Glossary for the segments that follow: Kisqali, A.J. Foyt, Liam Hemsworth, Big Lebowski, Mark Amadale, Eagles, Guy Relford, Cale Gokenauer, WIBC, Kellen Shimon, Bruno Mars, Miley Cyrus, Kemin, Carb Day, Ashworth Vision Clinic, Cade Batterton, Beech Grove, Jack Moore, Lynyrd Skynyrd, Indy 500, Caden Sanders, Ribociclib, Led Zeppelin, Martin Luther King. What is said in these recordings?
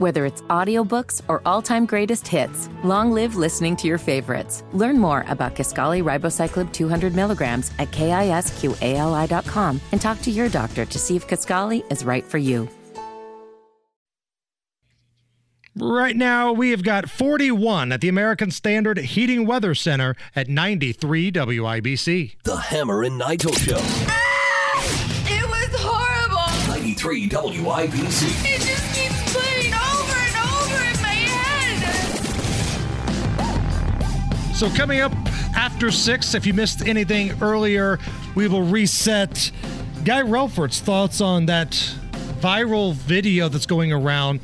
Whether it's audiobooks or all-time greatest hits, long live listening to your favorites. Learn more about Kisqali Ribociclib 200 milligrams at KISQALI.com and talk to your doctor to see if Kisqali is right for you. Right now, we have got 41 at the American Standard Heating Weather Center at 93 WIBC. The Hammer and Nigel Show. Ah! It was horrible. 93 WIBC. It just keeps playing over and over in my head. So coming up after 6, if you missed anything earlier, we will reset Guy Relford's thoughts on that viral video that's going around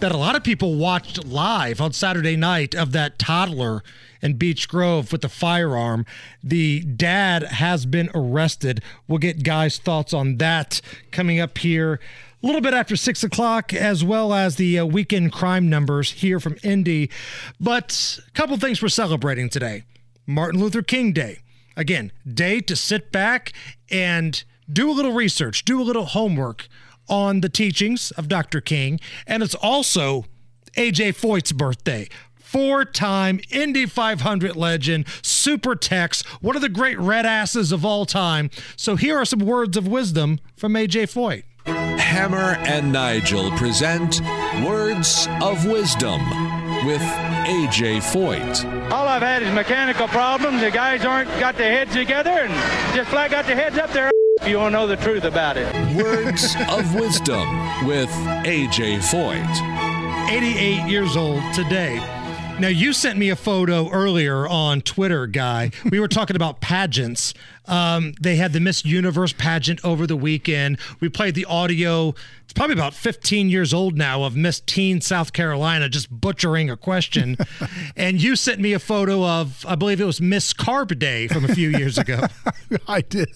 that a lot of people watched live on Saturday night of that toddler in Beech Grove with the firearm. The dad has been arrested. We'll get Guy's thoughts on that coming up here a little bit after 6 o'clock, as well as the weekend crime numbers here from Indy. But a couple things we're celebrating today. Martin Luther King Day. Again, day to sit back and do a little research, do a little homework on the teachings of Dr. King. And it's also A.J. Foyt's birthday. 4-time Indy 500 legend, Super Tex, one of the great red asses of all time. So here are some words of wisdom from A.J. Foyt. Hammer and Nigel present Words of Wisdom with A.J. Foyt. All I've had is mechanical problems. The guys aren't got their heads together and just flat got their heads up there. You want to know the truth about it. Words of Wisdom with A.J. Foyt. 88 years old today. Now, you sent me a photo earlier on Twitter, Guy. We were talking about pageants. They had the Miss Universe pageant over the weekend. We played the audio. It's probably about 15 years old now of Miss Teen South Carolina just butchering a question. And you sent me a photo of, I believe it was Miss Carb Day from a few years ago. I did.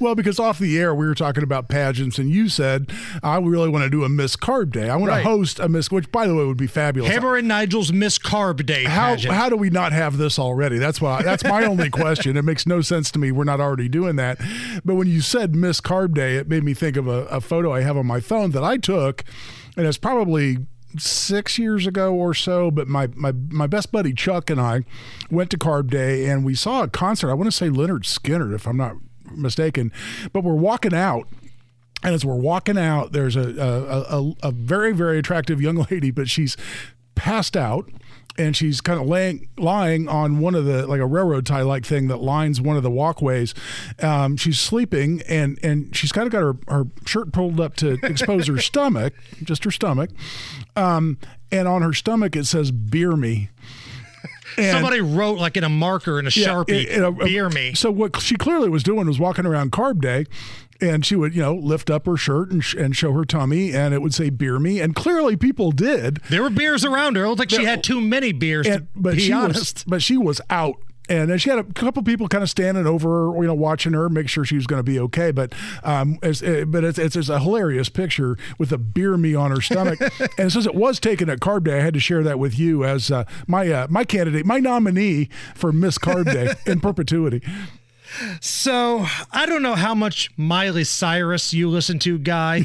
Well, because off the air, we were talking about pageants, and you said, I really want to do a Miss Carb Day. I want to host a Miss, which, by the way, would be fabulous. Hammer and Nigel's Miss Carb Day pageant. How do we not have this already? That's my only question. It makes no sense to me. We're not already doing that. But when you said Miss Carb Day, it made me think of a photo I have on my phone that I took, and it's probably 6 years ago or so, but my best buddy Chuck and I went to Carb Day, and we saw a concert. I want to say Lynyrd Skynyrd, if I'm not mistaken, but we're walking out. And as we're walking out, there's a very, very attractive young lady, but she's passed out. And she's kind of lying on one of the, like a railroad tie like thing that lines one of the walkways. She's sleeping, and she's kind of got her shirt pulled up to expose her stomach, just her stomach. And on her stomach, it says, "Beer me." And somebody wrote like in a marker and a Sharpie, "Beer me." So what she clearly was doing was walking around Carb Day. And she would, lift up her shirt and show her tummy, and it would say "beer me." And clearly, people did. There were beers around her. I don't think she had too many beers. But she was out, and then she had a couple people kind of standing over her, watching her, make sure she was going to be okay. But it's a hilarious picture with a "beer me" on her stomach. And since it was taken at Carb Day, I had to share that with you as my candidate, my nominee for Miss Carb Day in perpetuity. So, I don't know how much Miley Cyrus you listen to, Guy.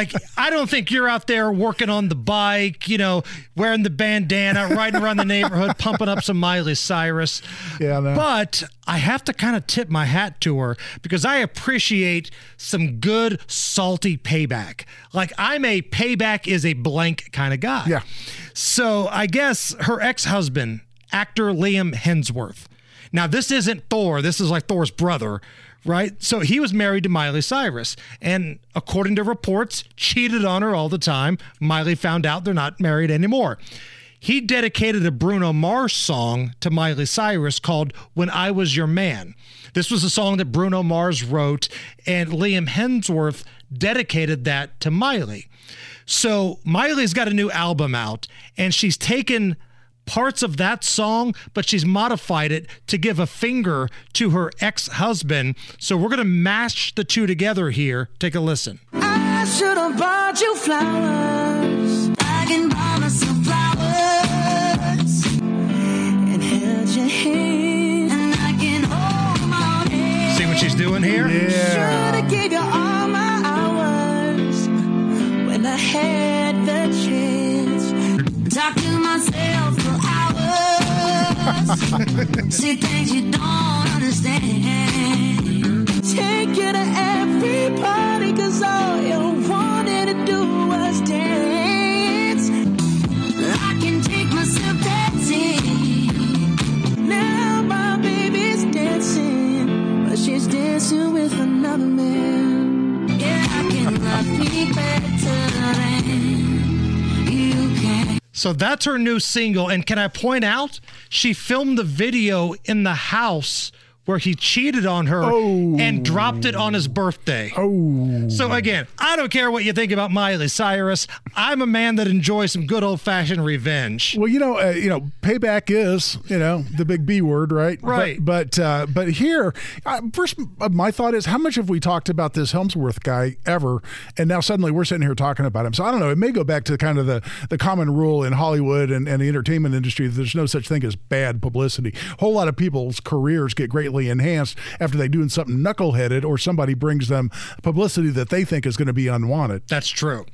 I don't think you're out there working on the bike, wearing the bandana, riding around the neighborhood, pumping up some Miley Cyrus. Yeah, no. But I have to kind of tip my hat to her because I appreciate some good, salty payback. Like, I'm a payback is a blank kind of guy. Yeah. So, I guess her ex-husband, actor Liam Hemsworth. Now, this isn't Thor. This is like Thor's brother, right? So he was married to Miley Cyrus and, according to reports, cheated on her all the time. Miley found out they're not married anymore. He dedicated a Bruno Mars song to Miley Cyrus called "When I Was Your Man." This was a song that Bruno Mars wrote, and Liam Hemsworth dedicated that to Miley. So Miley's got a new album out, and she's taken parts of that song, but she's modified it to give a finger to her ex-husband. So we're going to mash the two together here. Take a listen. I should have bought you flowers. I can buy myself flowers. And held your hand. And I can hold my hand. See what she's doing here? Yeah. Should have given you all my hours when I had the chance. talk to myself for hours. See things you don't understand. Take you to every party, cause all you wanted to do was dance. I can take myself dancing. Now my baby's dancing, but she's dancing with another man. Yeah, I can love me better than. So that's her new single. And can I point out, she filmed the video in the house where he cheated on her and dropped it on his birthday. So again, I don't care what you think about Miley Cyrus. I'm a man that enjoys some good old-fashioned revenge. Well, payback is, the big B word, right? Right. But here, first, my thought is, how much have we talked about this Hemsworth guy ever? And now suddenly we're sitting here talking about him. So I don't know. It may go back to kind of the common rule in Hollywood and the entertainment industry that there's no such thing as bad publicity. A whole lot of people's careers get great enhanced after they doing something knuckleheaded or somebody brings them publicity that they think is going to be unwanted. That's true.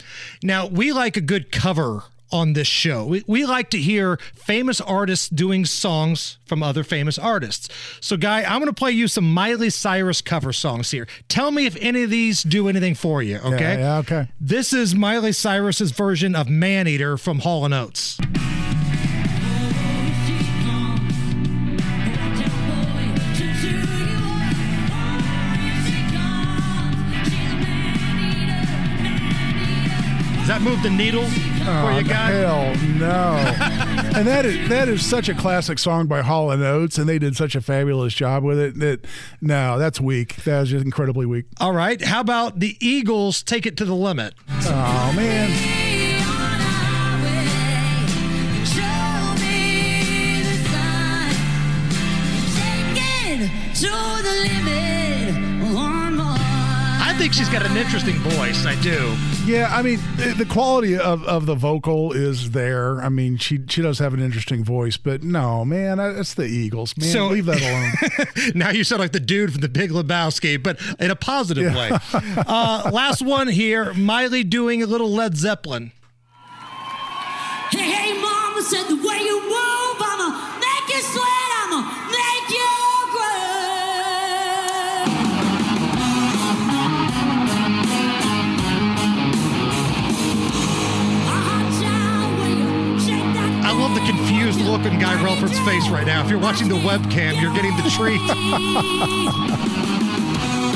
Now, we like a good cover on this show. We like to hear famous artists doing songs from other famous artists. So, Guy, I'm going to play you some Miley Cyrus cover songs here. Tell me if any of these do anything for you, okay? Yeah, okay. This is Miley Cyrus's version of Man-Eater from Hall & Oates. Does that move the needle for you guys? Hell no. And that is such a classic song by Hall & Oates, and they did such a fabulous job with it. That's weak. That was just incredibly weak. All right. How about the Eagles, Take It to the Limit? Oh, man. I think she's got an interesting voice. I do. Yeah, I mean, the quality of the vocal is there. I mean, she does have an interesting voice, but no, man, it's the Eagles. Man, so, leave that alone. Now you sound like the dude from the Big Lebowski, but in a positive way. Last one here, Miley doing a little Led Zeppelin. Hey, hey, Mama, said the way you move, I'ma make you sweat, I'ma make you. I love the confused look on Guy Relford's face right now. If you're watching the webcam, you're getting the treat.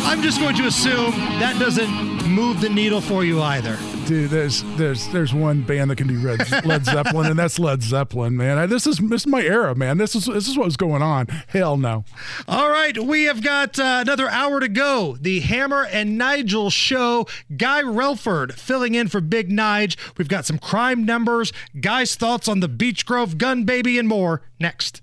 I'm just going to assume that doesn't move the needle for you either. Dude, there's one band that can do Led Zeppelin, and that's Led Zeppelin, man. This is my era, man. This is what was going on. Hell no. All right, we have got another hour to go. The Hammer and Nigel show. Guy Relford filling in for Big Nige. We've got some crime numbers, Guy's thoughts on the Beech Grove gun baby, and more next.